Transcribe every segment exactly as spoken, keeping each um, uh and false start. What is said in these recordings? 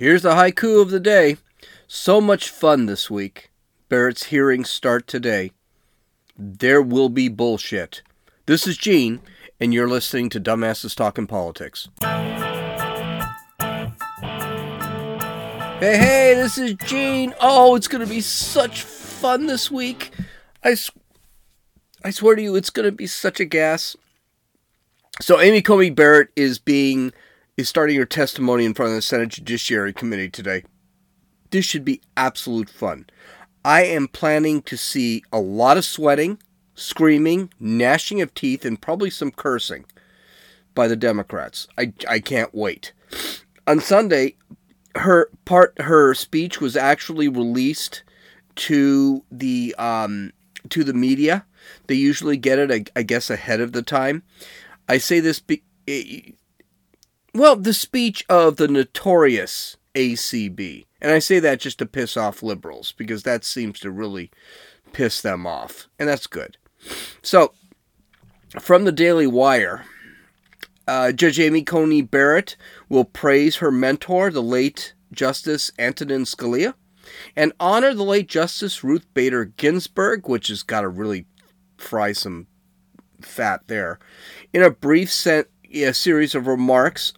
Here's the haiku of the day. So much fun this week. Barrett's hearings start today. There will be bullshit. This is Gene, and you're listening to Dumbasses Talking Politics. Hey, hey, this is Gene. Oh, it's going to be such fun this week. I, sw- I swear to you, it's going to be such a gas. So Amy Coney Barrett is being is starting her testimony in front of the Senate Judiciary Committee today. This should be absolute fun. I am planning to see a lot of sweating, screaming, gnashing of teeth, and probably some cursing by the Democrats. I, I can't wait. On Sunday, Her part, her speech was actually released to the um, to the media. They usually get it, I, I guess, ahead of the time. I say this, be, well, the speech of the notorious A C B, and I say that just to piss off liberals because that seems to really piss them off, and that's good. So, from the Daily Wire. Uh, Judge Amy Coney Barrett will praise her mentor, the late Justice Antonin Scalia, and honor the late Justice Ruth Bader Ginsburg, which has got to really fry some fat there, in a brief sen- a series of remarks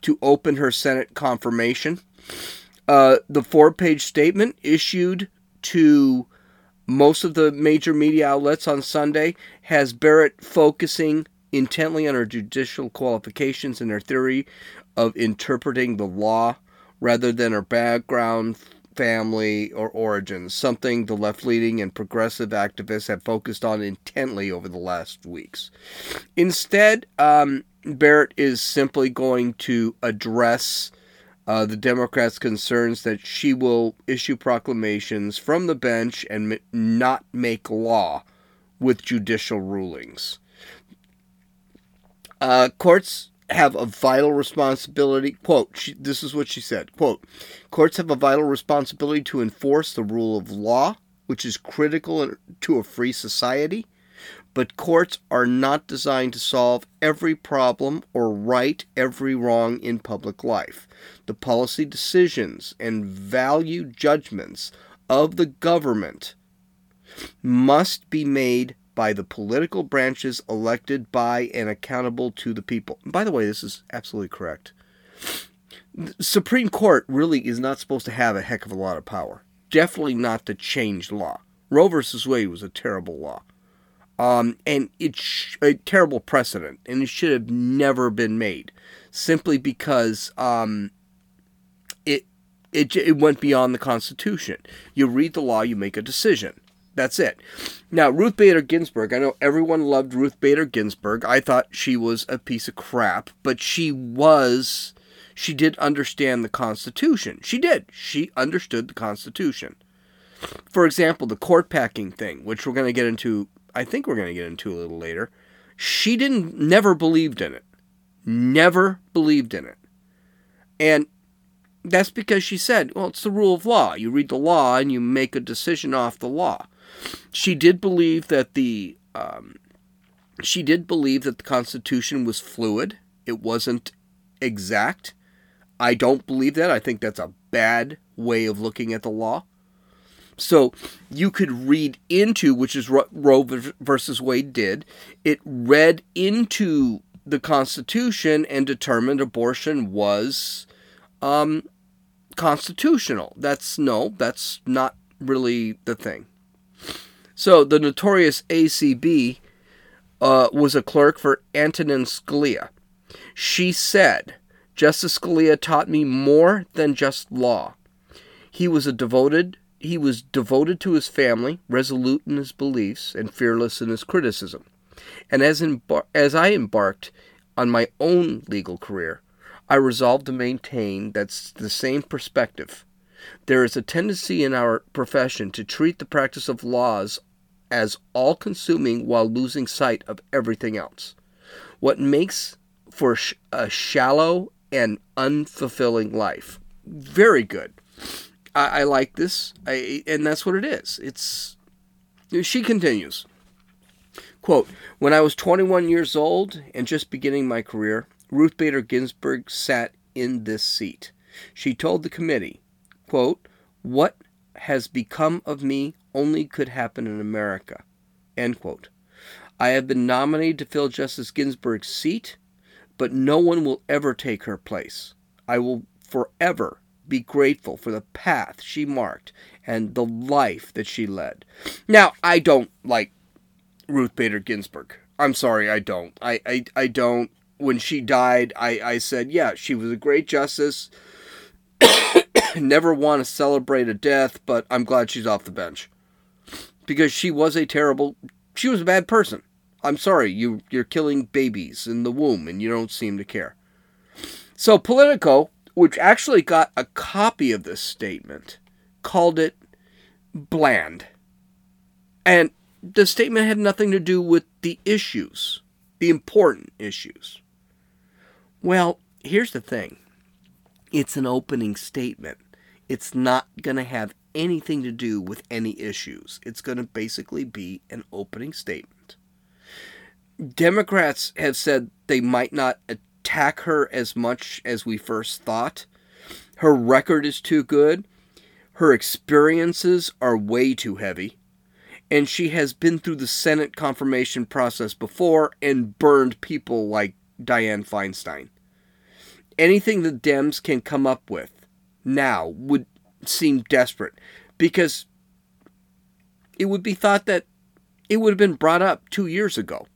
to open her Senate confirmation. Uh, the four-page statement issued to most of the major media outlets on Sunday has Barrett focusing intently on her judicial qualifications and her theory of interpreting the law rather than her background, family, or origins, something the left-leaning and progressive activists have focused on intently over the last weeks. Instead, um, Barrett is simply going to address uh, the Democrats' concerns that she will issue proclamations from the bench and m- not make law with judicial rulings. Uh, courts have a vital responsibility, quote, she, this is what she said, quote, courts have a vital responsibility to enforce the rule of law, which is critical to a free society, but courts are not designed to solve every problem or right every wrong in public life. The policy decisions and value judgments of the government must be made by the political branches elected by and accountable to the people. And by the way, this is absolutely correct. The Supreme Court really is not supposed to have a heck of a lot of power. Definitely not to change law. Roe versus Wade was a terrible law. Um, and it's sh- a terrible precedent. And it should have never been made. Simply because um, it, it, it went beyond the Constitution. You read the law, you make a decision. That's it. Now, Ruth Bader Ginsburg, I know everyone loved Ruth Bader Ginsburg. I thought she was a piece of crap, but she was, she did understand the Constitution. She did. She understood the Constitution. For example, the court packing thing, which we're going to get into, I think we're going to get into a little later. She didn't, never believed in it. Never believed in it. And that's because she said, well, it's the rule of law. You read the law and you make a decision off the law. She did believe that the um, she did believe that the Constitution was fluid. It wasn't exact. I don't believe that. I think that's a bad way of looking at the law. So you could read into, which is what Roe versus Wade did. It read into the Constitution and determined abortion was um, constitutional. That's no, that's not really the thing. So, the notorious A C B uh, was a clerk for Antonin Scalia. She said, Justice Scalia taught me more than just law. He was a devoted, he was devoted to his family, resolute in his beliefs, and fearless in his criticism. And as, embar- as I embarked on my own legal career, I resolved to maintain that's the same perspective. There is a tendency in our profession to treat the practice of laws as all-consuming while losing sight of everything else. What makes for sh- a shallow and unfulfilling life. Very good. I, I like this, I, and that's what it is. It's. She continues, quote, when I was twenty-one years old and just beginning my career, Ruth Bader Ginsburg sat in this seat. She told the committee, quote, "What has become of me only could happen in America," end quote. "I have been nominated to fill Justice Ginsburg's seat, but no one will ever take her place. I will forever be grateful for the path she marked and the life that she led." Now, I don't like Ruth Bader Ginsburg. I'm sorry, I don't. I, I, I don't. When she died, I, I said, yeah, she was a great justice. Never want to celebrate a death, but I'm glad she's off the bench. Because she was a terrible... She was a bad person. I'm sorry, you, you're killing babies in the womb, and you don't seem to care. So Politico, which actually got a copy of this statement, called it bland. And the statement had nothing to do with the issues, the important issues. Well, here's the thing. It's an opening statement. It's not going to have anything to do with any issues. It's going to basically be an opening statement. Democrats have said they might not attack her as much as we first thought. Her record is too good. Her experiences are way too heavy. And she has been through the Senate confirmation process before and burned people like Dianne Feinstein. Anything the Dems can come up with now would seem desperate, because it would be thought that it would have been brought up two years ago.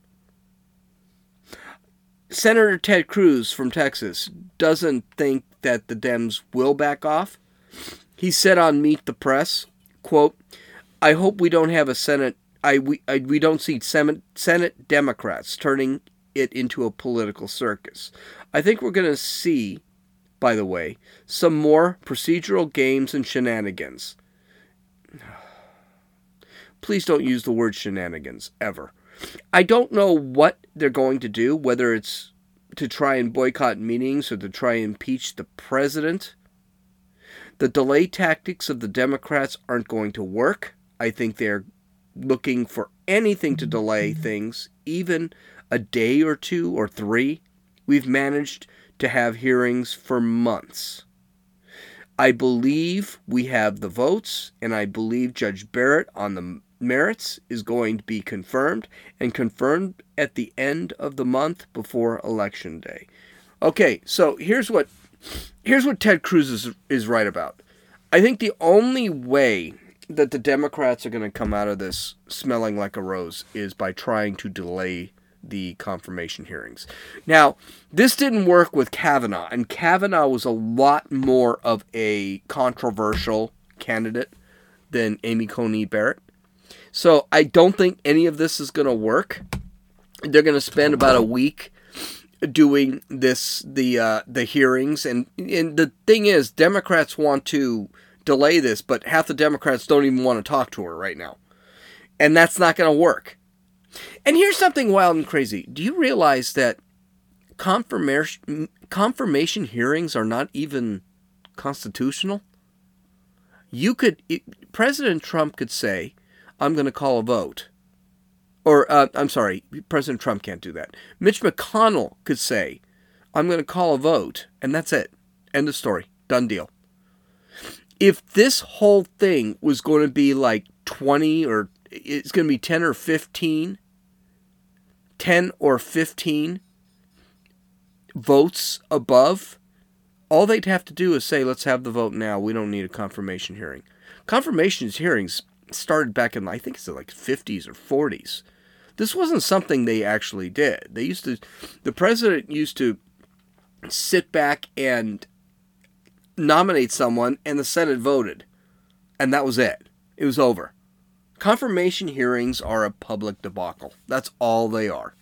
Senator Ted Cruz from Texas doesn't think that the Dems will back off. He said on Meet the Press, quote, "I hope we don't have a Senate, I we, I, we don't see Senate, Senate Democrats turning it into a political circus. I think we're going to see, by the way, some more procedural games and shenanigans." Please don't use the word shenanigans, ever. I don't know what they're going to do, whether it's to try and boycott meetings or to try and impeach the president. The delay tactics of the Democrats aren't going to work. I think they're looking for anything to delay things, even a day or two or three. We've managed to have hearings for months. I believe we have the votes, and I believe Judge Barrett on the merits is going to be confirmed, and confirmed at the end of the month before Election Day. Okay, so here's what here's what Ted Cruz is, is right about. I think the only way that the Democrats are going to come out of this smelling like a rose is by trying to delay the confirmation hearings. Now, this didn't work with Kavanaugh, and Kavanaugh was a lot more of a controversial candidate than Amy Coney Barrett. So I don't think any of this is going to work. They're going to spend about a week doing this, the uh, the hearings, and and the thing is, Democrats want to delay this, but half the Democrats don't even want to talk to her right now, and that's not going to work. And here's something wild and crazy. Do you realize that confirmation confirmation hearings are not even constitutional? You could, it, President Trump could say, "I'm going to call a vote." Or, uh, I'm sorry, President Trump can't do that. Mitch McConnell could say, "I'm going to call a vote," and that's it. End of story. Done deal. If this whole thing was going to be like twenty or it's going to be ten or fifteen, ten or fifteen votes above, all they'd have to do is say, "Let's have the vote now. We don't need a confirmation hearing." Confirmation hearings started back in, I think it's like fifties or forties. This wasn't something they actually did. They used to, the president used to sit back and nominate someone, and the Senate voted. And that was it. It was over. Confirmation hearings are a public debacle. That's all they are.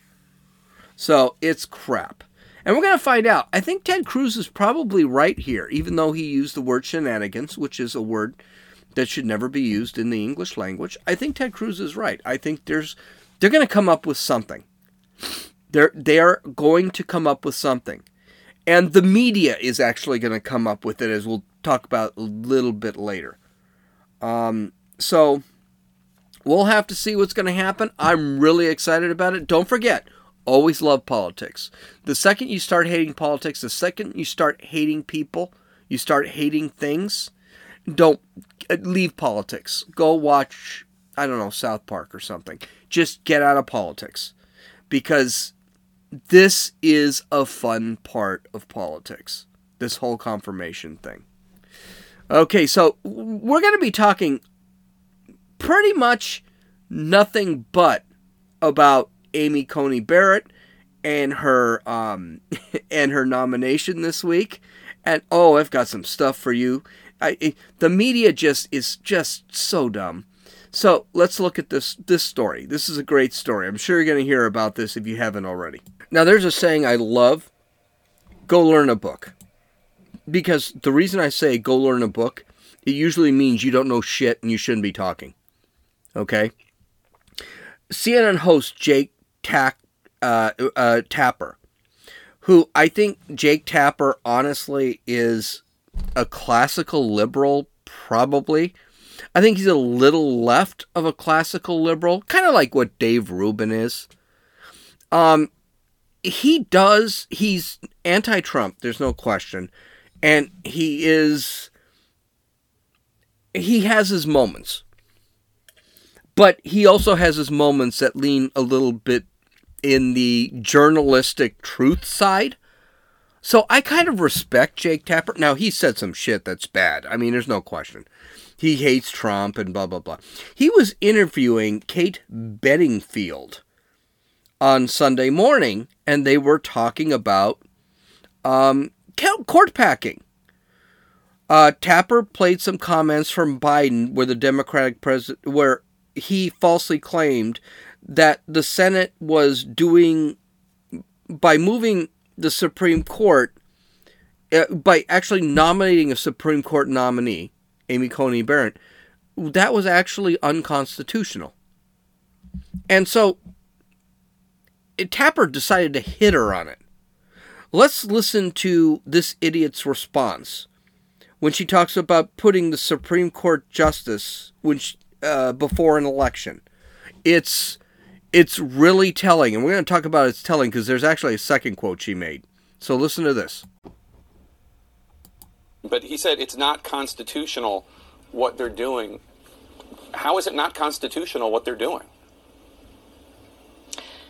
So it's crap. And we're going to find out. I think Ted Cruz is probably right here, even though he used the word shenanigans, which is a word that should never be used in the English language. I think Ted Cruz is right. I think there's they're going to come up with something. They're, they're going to come up with something. And the media is actually going to come up with it, as we'll talk about a little bit later. Um, so we'll have to see what's going to happen. I'm really excited about it. Don't forget, always love politics. The second you start hating politics, the second you start hating people, you start hating things, don't leave politics. Go watch, I don't know, South Park or something. Just get out of politics, because this is a fun part of politics, this whole confirmation thing. Okay, so we're going to be talking pretty much nothing but about Amy Coney Barrett and her um, and her nomination this week. And oh, I've got some stuff for you. I, it, the media just is just so dumb. So let's look at this this story. This is a great story. I'm sure you're going to hear about this if you haven't already. Now, there's a saying I love: go learn a book. Because the reason I say go learn a book, it usually means you don't know shit and you shouldn't be talking. Okay? C N N host Jake Tack, uh, uh, Tapper, who I think Jake Tapper honestly is a classical liberal, probably. I think he's a little left of a classical liberal, kind of like what Dave Rubin is. Um, he does, he's anti-Trump, there's no question. And he is, he has his moments. But he also has his moments that lean a little bit in the journalistic truth side. So I kind of respect Jake Tapper. Now, he said some shit that's bad. I mean, there's no question. He hates Trump and blah, blah, blah. He was interviewing Kate Bedingfield on Sunday morning, and they were talking about um, court packing. Uh, Tapper played some comments from Biden where the Democratic president, where he falsely claimed that the Senate was doing, by moving the Supreme Court, uh, by actually nominating a Supreme Court nominee, Amy Coney Barrett, that was actually unconstitutional. And so it, Tapper decided to hit her on it. Let's listen to this idiot's response when she talks about putting the Supreme Court justice when she, uh, before an election. It's it's really telling, and we're going to talk about it's telling because there's actually a second quote she made. So listen to this. But he said it's not constitutional what they're doing. How is it not constitutional what they're doing?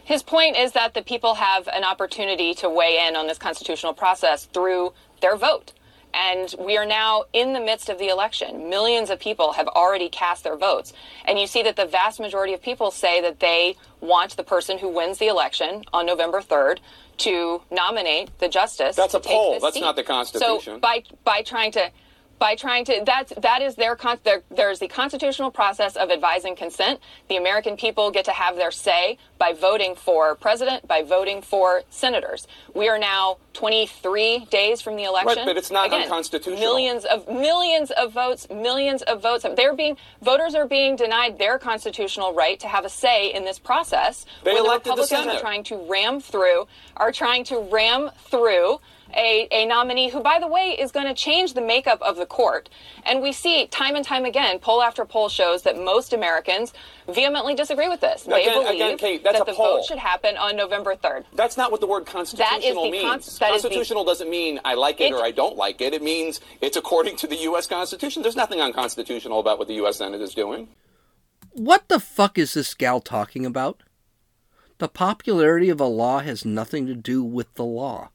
His point is that the people have an opportunity to weigh in on this constitutional process through their vote. And we are now in the midst of the election. Millions of people have already cast their votes. And you see that the vast majority of people say that they want the person who wins the election on November third to nominate the justice. That's a poll. That's not the Constitution. So by by trying to by trying to that's that is their con their, there's the constitutional process of advise and consent. The American people get to have their say by voting for president, by voting for senators. We are now twenty-three days from the election. Right, but it's not Again, unconstitutional. Millions of millions of votes, millions of votes. They're being voters are being denied their constitutional right to have a say in this process. They when elected the Republicans the are trying to ram through are trying to ram through A, a nominee who, by the way, is going to change the makeup of the court. And we see time and time again, poll after poll shows that most Americans vehemently disagree with this. They again, believe again, Kate, that's that the poll. vote should happen on November third. That's not what the word constitutional that means. Cons- that constitutional is the, doesn't mean I like it, it or I don't like it. It means it's according to the U S Constitution. There's nothing unconstitutional about what the U S Senate is doing. What the fuck is this gal talking about? The popularity of a law has nothing to do with the law.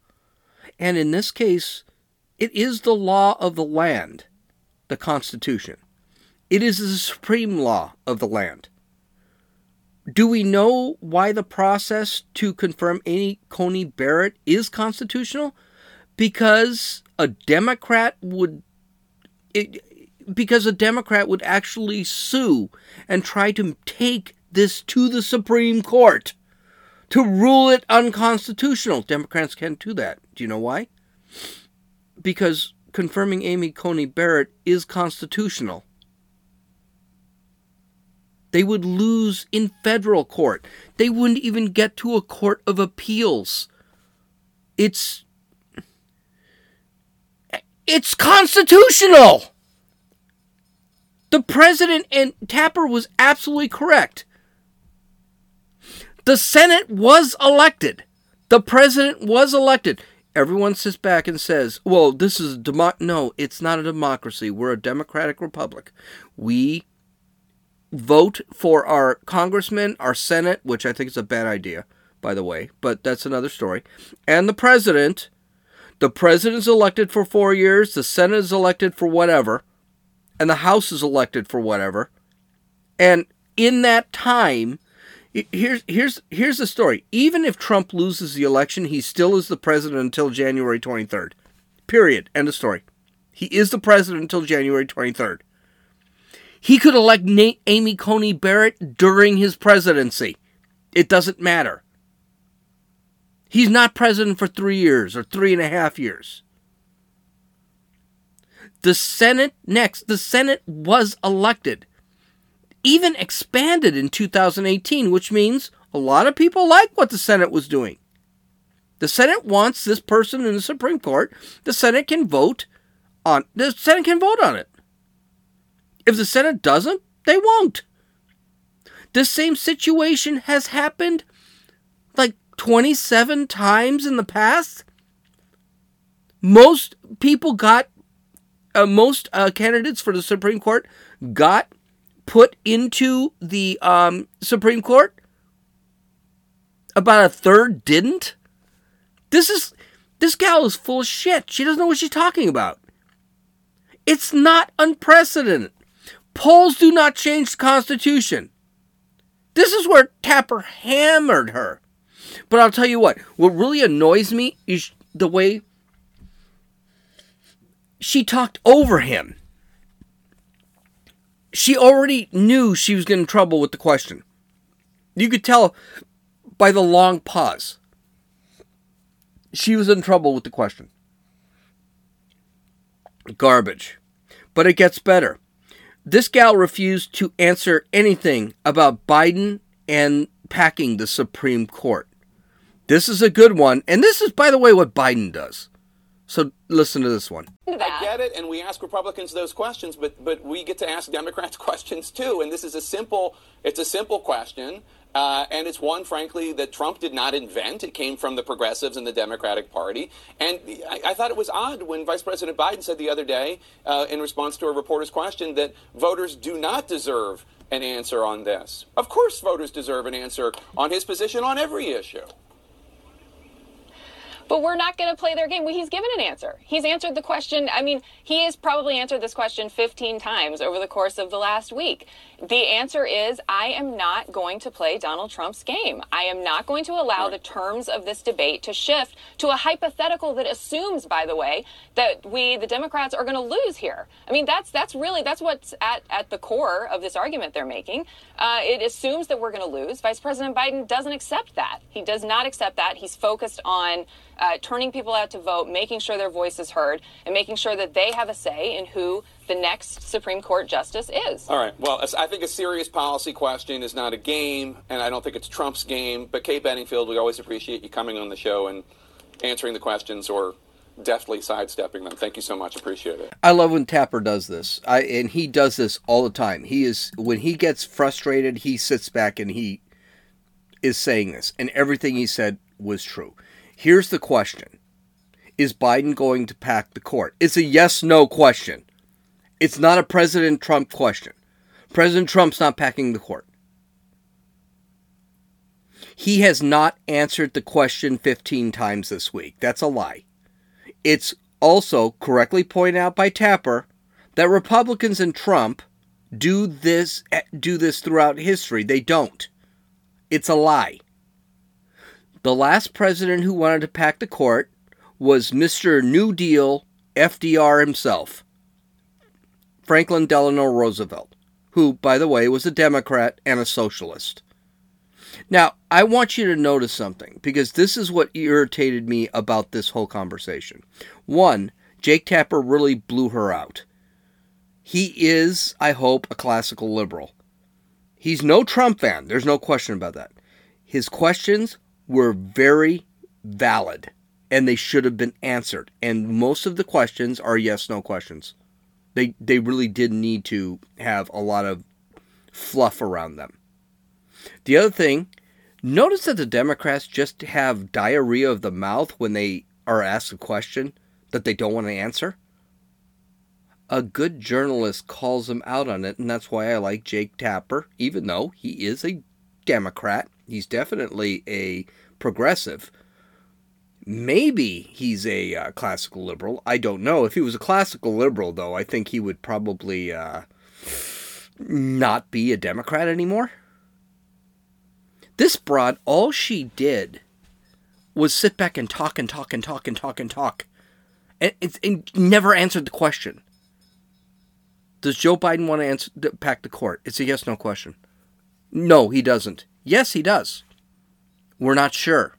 And in this case, it is the law of the land, the Constitution. It is the supreme law of the land. Do we know why the process to confirm Amy Coney Barrett is constitutional? Because a Democrat would, it, because a Democrat would actually sue and try to take this to the Supreme Court to rule it unconstitutional. Democrats can't do that. Do you know why? Because confirming Amy Coney Barrett is constitutional. They would lose in federal court. They wouldn't even get to a court of appeals. It's... It's constitutional! The president and Tapper was absolutely correct. The Senate was elected. The president was elected. Everyone sits back and says, well, this is a democ-. No, it's not a democracy. We're a democratic republic. We vote for our congressmen, our Senate, which I think is a bad idea, by the way, but that's another story, and the president. The president's elected for four years, the Senate is elected for whatever, and the House is elected for whatever. And in that time, here's here's here's the story. Even if Trump loses the election, he still is the president until January twenty-third. Period. End of story. He is the president until January twenty-third. He could elect Nate, Amy Coney Barrett during his presidency. It doesn't matter. He's not president for three years or three and a half years. The Senate next. The Senate was elected. Even expanded in two thousand eighteen, which means a lot of people like what the Senate was doing. The Senate wants this person in the Supreme Court. The Senate can vote on the Senate can vote on it. If the Senate doesn't, they won't. This same situation has happened like twenty-seven times in the past. Most people got uh, most uh, candidates for the Supreme Court got put into the um, Supreme Court. About a third didn't. This is this gal is full of shit. She doesn't know what she's talking about. It's not unprecedented. Polls do not change the Constitution. This is where Tapper hammered her. But I'll tell you what. What really annoys me is the way she talked over him. She already knew she was getting in trouble with the question. You could tell by the long pause. She was in trouble with the question. Garbage. But it gets better. This gal refused to answer anything about Biden and packing the Supreme Court. This is a good one. And this is, by the way, what Biden does. So listen to this one. I get it, and we ask Republicans those questions, but but we get to ask Democrats questions too. And this is a simple, it's a simple question, uh, and it's one, frankly, that Trump did not invent. It came from the progressives and the Democratic Party. And I, I thought it was odd when Vice President Biden said the other day, uh, in response to a reporter's question, that voters do not deserve an answer on this. Of course, voters deserve an answer on his position on every issue. But we're not going to play their game. Well, he's given an answer. He's answered the question. I mean, he has probably answered this question fifteen times over the course of the last week. The answer is, I am not going to play Donald Trump's game. I am not going to allow the terms of this debate to shift to a hypothetical that assumes, by the way, that we, the Democrats, are going to lose here. I mean, that's that's really, that's what's at, at the core of this argument they're making. Uh, it assumes that we're going to lose. Vice President Biden doesn't accept that. He does not accept that. He's focused on Uh, turning people out to vote, making sure their voice is heard, and making sure that they have a say in who the next Supreme Court justice is. All right. Well, I think a serious policy question is not a game, and I don't think it's Trump's game. But Kate Bedingfield, we always appreciate you coming on the show and answering the questions or deftly sidestepping them. Thank you so much. Appreciate it. I love when Tapper does this. I and he does this all the time. He is when he gets frustrated, he sits back and he is saying this, and everything he said was true. Here's the question. Is Biden going to pack the court? It's a yes-no question. It's not a President Trump question. President Trump's not packing the court. He has not answered the question fifteen times this week. That's a lie. It's also correctly pointed out by Tapper that Republicans and Trump do this, do this throughout history. They don't. It's a lie. The last president who wanted to pack the court was Mister New Deal F D R himself, Franklin Delano Roosevelt, who, by the way, was a Democrat and a socialist. Now, I want you to notice something, because this is what irritated me about this whole conversation. One, Jake Tapper really blew her out. He is, I hope, a classical liberal. He's no Trump fan. There's no question about that. His questions were very valid, and they should have been answered. And most of the questions are yes-no questions. They they really did need to have a lot of fluff around them. The other thing, notice that the Democrats just have diarrhea of the mouth when they are asked a question that they don't want to answer, a good journalist calls them out on it, and that's why I like Jake Tapper, even though he is a Democrat. He's definitely a progressive. Maybe he's a uh, classical liberal. I don't know. If he was a classical liberal, though, I think he would probably uh, not be a Democrat anymore. This broad, all she did was sit back and talk and talk and talk and talk and talk and, and, and never answered the question. Does Joe Biden want to answer, pack the court? It's a yes, no question. No, he doesn't. Yes, he does. We're not sure.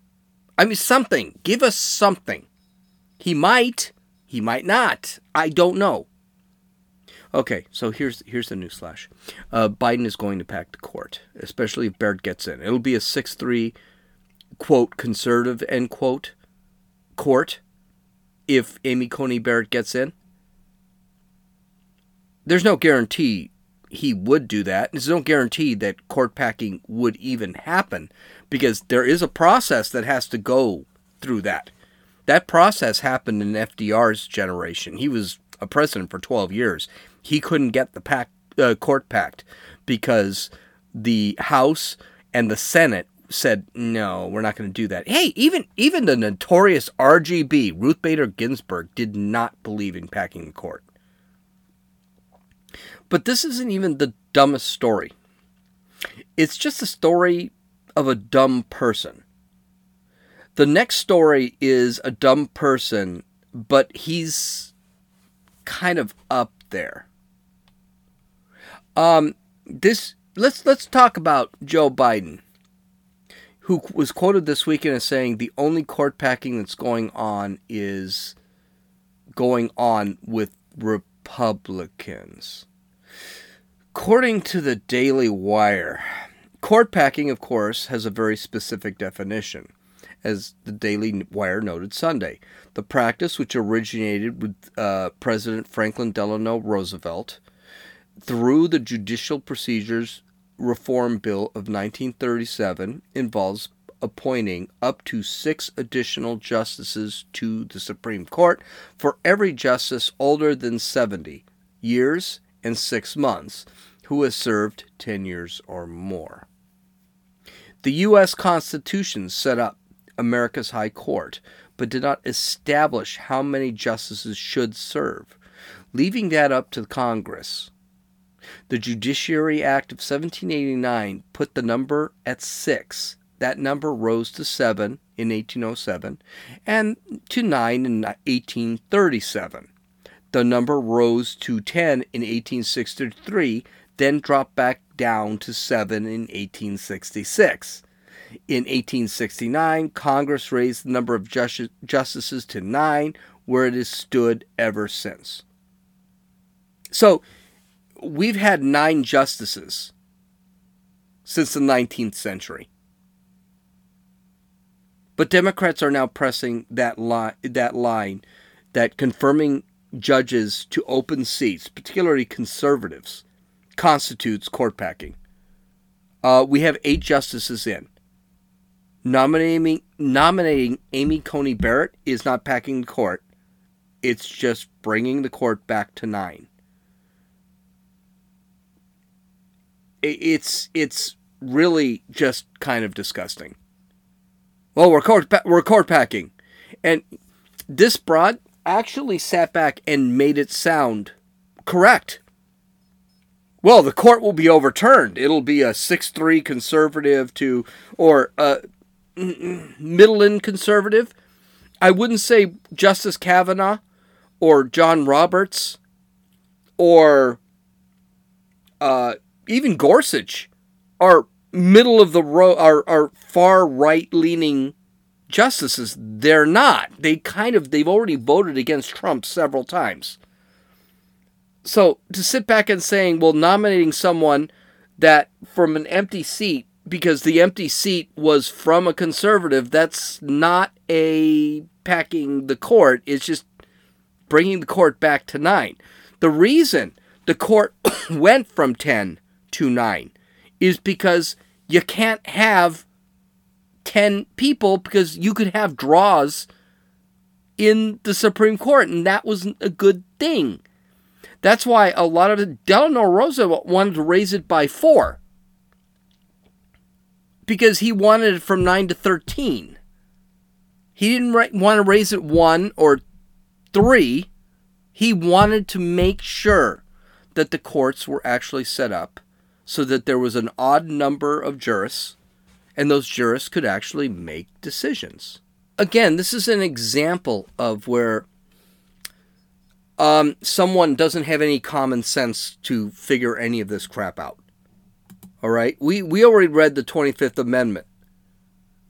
I mean, something. Give us something. He might. He might not. I don't know. Okay, so here's here's the newsflash. Uh, Biden is going to pack the court, especially if Barrett gets in. It'll be a six three, quote, conservative, end quote, court if Amy Coney Barrett gets in. There's no guarantee he would do that. There's no guarantee that court packing would even happen because there is a process that has to go through that. That process happened in F D R's generation. He was a president for twelve years. He couldn't get the pack, uh, court packed because the House and the Senate said, no, we're not going to do that. Hey, even even the notorious R G B, Ruth Bader Ginsburg, did not believe in packing the court. But this isn't even the dumbest story. It's just a story of a dumb person. The next story is a dumb person, but he's kind of up there. Um, this let's let's talk about Joe Biden, who was quoted this weekend as saying the only court packing that's going on is going on with Republicans. According to the Daily Wire, court packing, of course, has a very specific definition. As the Daily Wire noted Sunday, the practice, which originated with uh, President Franklin Delano Roosevelt through the Judicial Procedures Reform Bill of nineteen thirty-seven, involves appointing up to six additional justices to the Supreme Court for every justice older than seventy years and six months, who has served ten years or more. The U S Constitution set up America's High Court, but did not establish how many justices should serve, leaving that up to Congress. The Judiciary Act of seventeen eighty-nine put the number at six. That number rose to seven in eighteen oh seven and to nine in eighteen thirty-seven. The number rose to ten in eighteen sixty-three, then dropped back down to seven in eighteen sixty-six. In eighteen sixty-nine, Congress raised the number of justi- justices to nine, where it has stood ever since. So, we've had nine justices since the nineteenth century. But Democrats are now pressing that, li- that line that confirming judges to open seats, particularly conservatives, constitutes court packing. Uh, we have eight justices in. Nominating, nominating Amy Coney Barrett is not packing the court. It's just bringing the court back to nine. It's it's really just kind of disgusting. Well, we're court we're court packing, and this broad actually sat back and made it sound correct. Well, the court will be overturned. It'll be a six three conservative to, or a middle-end conservative. I wouldn't say Justice Kavanaugh or John Roberts or uh, even Gorsuch are middle of the row, are, are far right-leaning justices. They're not. They kind of, they've already voted against Trump several times. So to sit back and saying, well, nominating someone that from an empty seat, because the empty seat was from a conservative, that's not a packing the court. It's just bringing the court back to nine. The reason the court went from ten to nine is because you can't have ten people, because you could have draws in the Supreme Court, and that wasn't a good thing. That's why a lot of the Delano Roosevelt wanted to raise it by four, because he wanted it from nine to thirteen. He didn't want to raise it one or three. He wanted to make sure that the courts were actually set up so that there was an odd number of jurists, and those jurists could actually make decisions. Again, this is an example of where um, someone doesn't have any common sense to figure any of this crap out. All right? We we already read the twenty-fifth Amendment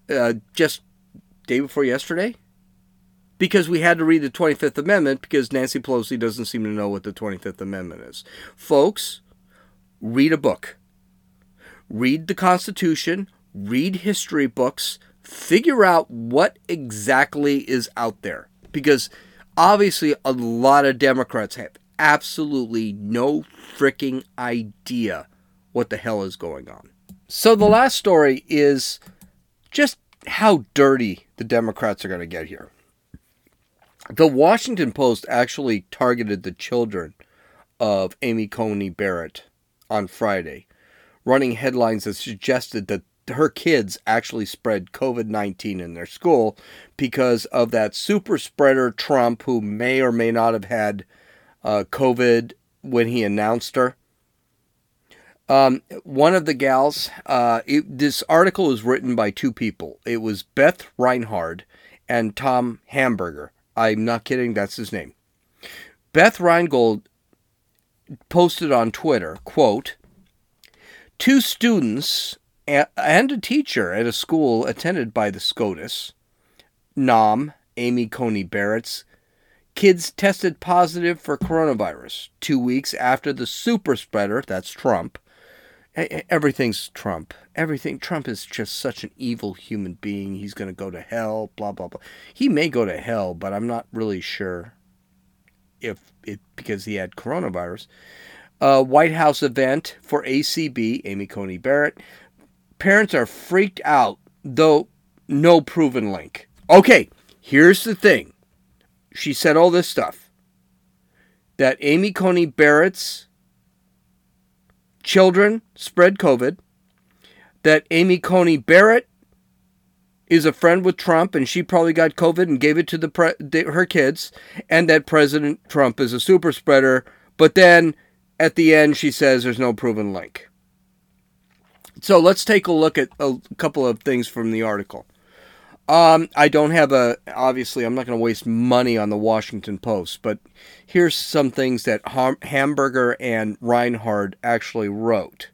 uh, just day before yesterday, because we had to read the twenty-fifth Amendment because Nancy Pelosi doesn't seem to know what the twenty-fifth Amendment is. Folks, read a book. Read the Constitution. Read history books. Figure out what exactly is out there, because obviously a lot of Democrats have absolutely no freaking idea what the hell is going on. So the last story is just how dirty the Democrats are going to get here. The Washington Post actually targeted the children of Amy Coney Barrett on Friday, running headlines that suggested that her kids actually spread COVID nineteen in their school because of that super spreader Trump, who may or may not have had uh, COVID when he announced her. Um, one of the gals, uh, it, this article was written by two people. It was Beth Reinhard and Tom Hamburger. I'm not kidding, that's his name. Beth Reingold posted on Twitter, quote, two students and a teacher at a school attended by the SCOTUS, Nom, Amy Coney Barrett's kids tested positive for coronavirus two weeks after the super spreader, that's Trump. Everything's Trump. Everything. Trump is just such an evil human being. He's going to go to hell, blah, blah, blah. He may go to hell, but I'm not really sure if it because he had coronavirus. A White House event for A C B, Amy Coney Barrett. Parents are freaked out, though no proven link. Okay, here's the thing. She said all this stuff. That Amy Coney Barrett's children spread COVID, that Amy Coney Barrett is a friend with Trump and she probably got COVID and gave it to the pre- her kids, and that President Trump is a super spreader. But then at the end, she says there's no proven link. So let's take a look at a couple of things from the article. Um, I don't have a, obviously, I'm not going to waste money on the Washington Post, but here's some things that Ham- Hamburger and Reinhard actually wrote.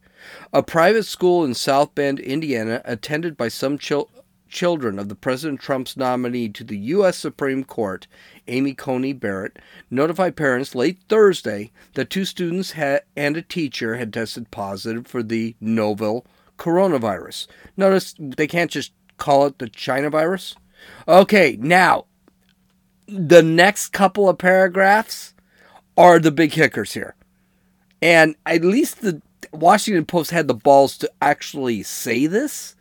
A private school in South Bend, Indiana, attended by some chil- children of the President Trump's nominee to the U S Supreme Court, Amy Coney Barrett, notified parents late Thursday that two students ha- and a teacher had tested positive for the novel coronavirus. Notice they can't just call it the China virus. Okay, now, the next couple of paragraphs are the big kickers here. And at least the Washington Post had the balls to actually say this.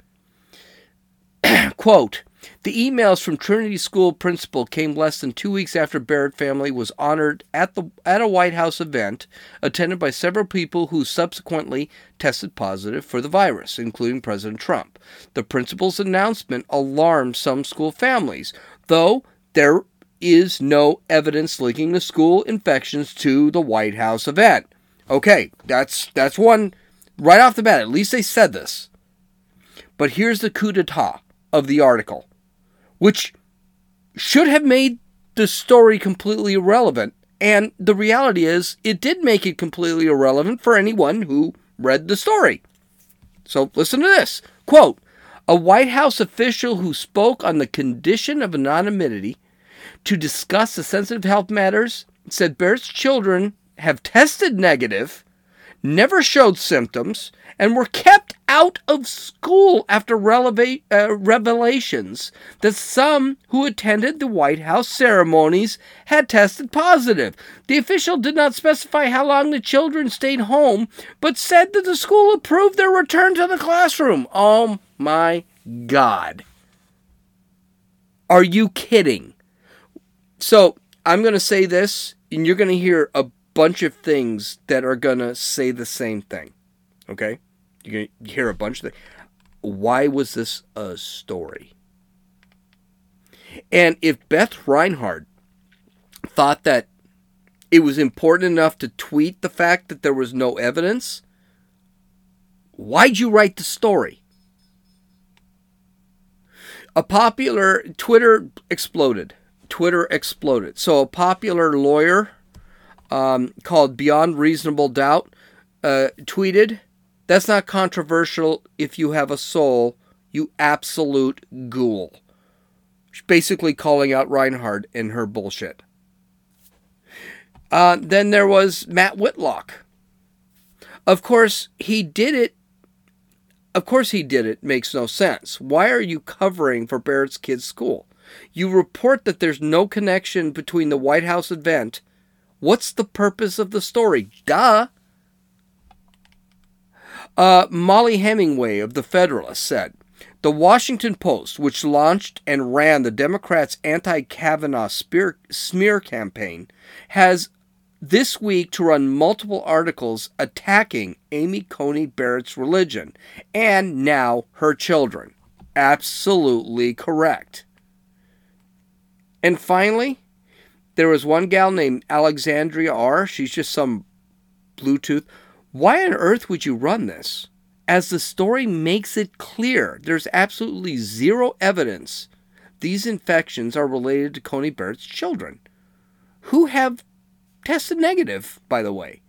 Quote, the emails from Trinity School principal came less than two weeks after Barrett family was honored at the at a White House event attended by several people who subsequently tested positive for the virus, including President Trump. The principal's announcement alarmed some school families, though there is no evidence linking the school infections to the White House event. Okay, that's that's one right off the bat. At least they said this. But here's the coup d'etat of the article, which should have made the story completely irrelevant. And the reality is, it did make it completely irrelevant for anyone who read the story. So listen to this. Quote, a White House official who spoke on the condition of anonymity to discuss the sensitive health matters said Barrett's children have tested negative, never showed symptoms, and were kept out of school after releva- uh, revelations that some who attended the White House ceremonies had tested positive. The official did not specify how long the children stayed home, but said that the school approved their return to the classroom. Oh my God. Are you kidding? So I'm going to say this, and you're going to hear a bunch of things that are going to say the same thing. Okay? You're going to hear a bunch of things. Why was this a story? And if Beth Reinhard thought that it was important enough to tweet the fact that there was no evidence, why'd you write the story? A popular... Twitter exploded. Twitter exploded. So a popular lawyer um, called Beyond Reasonable Doubt uh, tweeted, "That's not controversial if you have a soul, you absolute ghoul." Basically calling out Reinhard and her bullshit. Uh, then there was Matt Whitlock. Of course, he did it. Of course he did it. Makes no sense. Why are you covering for Barrett's kids' school? You report that there's no connection between the White House event. What's the purpose of the story? Duh. Uh, Molly Hemingway of The Federalist said, "The Washington Post, which launched and ran the Democrats' anti-Kavanaugh spear, smear campaign, has this week to run multiple articles attacking Amy Coney Barrett's religion, and now her children." Absolutely correct. And finally, there was one gal named Alexandria R. She's just some Bluetooth. Why on earth would you run this? As the story makes it clear, there's absolutely zero evidence these infections are related to Coney Barrett's children, who have tested negative, by the way.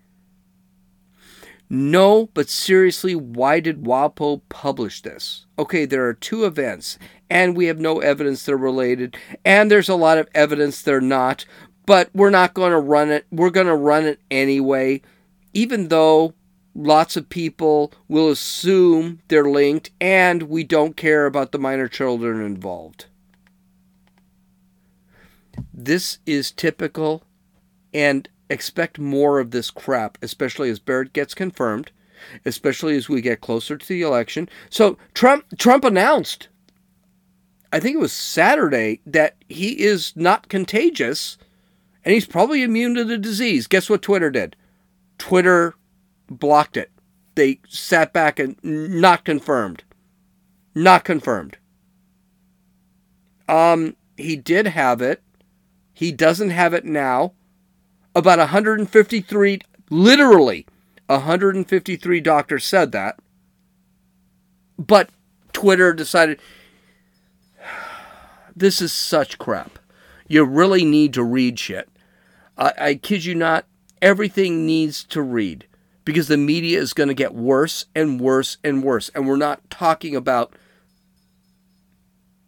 No, but seriously, why did WAPO publish this? Okay, there are two events, and we have no evidence they're related, and there's a lot of evidence they're not, but we're not going to run it. We're going to run it anyway, even though lots of people will assume they're linked, and we don't care about the minor children involved. This is typical, and expect more of this crap, especially as Barrett gets confirmed, especially as we get closer to the election. So Trump Trump announced, I think it was Saturday, that he is not contagious, and he's probably immune to the disease. Guess what Twitter did? Twitter blocked it. They sat back and not confirmed. Not confirmed. Um, he did have it. He doesn't have it now. About one hundred fifty-three, literally one hundred fifty-three doctors said that. But Twitter decided, this is such crap. You really need to read shit. I, I kid you not, everything needs to read. Because the media is going to get worse and worse and worse. And we're not talking about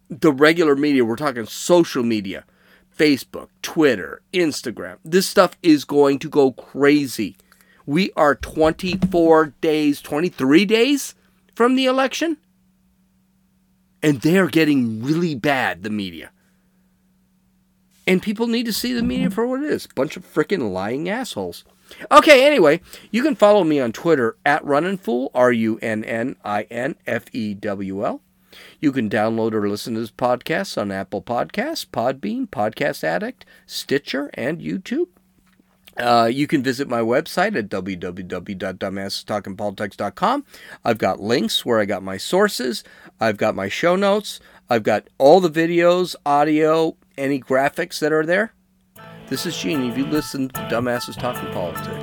the regular media. We're talking social media. Facebook, Twitter, Instagram. This stuff is going to go crazy. We are twenty-four days, twenty-three days from the election. And they're getting really bad, the media. And people need to see the media for what it is. Bunch of freaking lying assholes. Okay, anyway, you can follow me on Twitter at Runninfewell, R U N N I N F E W L. You can download or listen to this podcast on Apple Podcasts, Podbean, Podcast Addict, Stitcher, and YouTube. Uh, you can visit my website at w w w dot dumbasses talking politics dot com. I've got links where I got my sources. I've got my show notes. I've got all the videos, audio, any graphics that are there. This is Gene. If you listen to Dumbasses Talking Politics.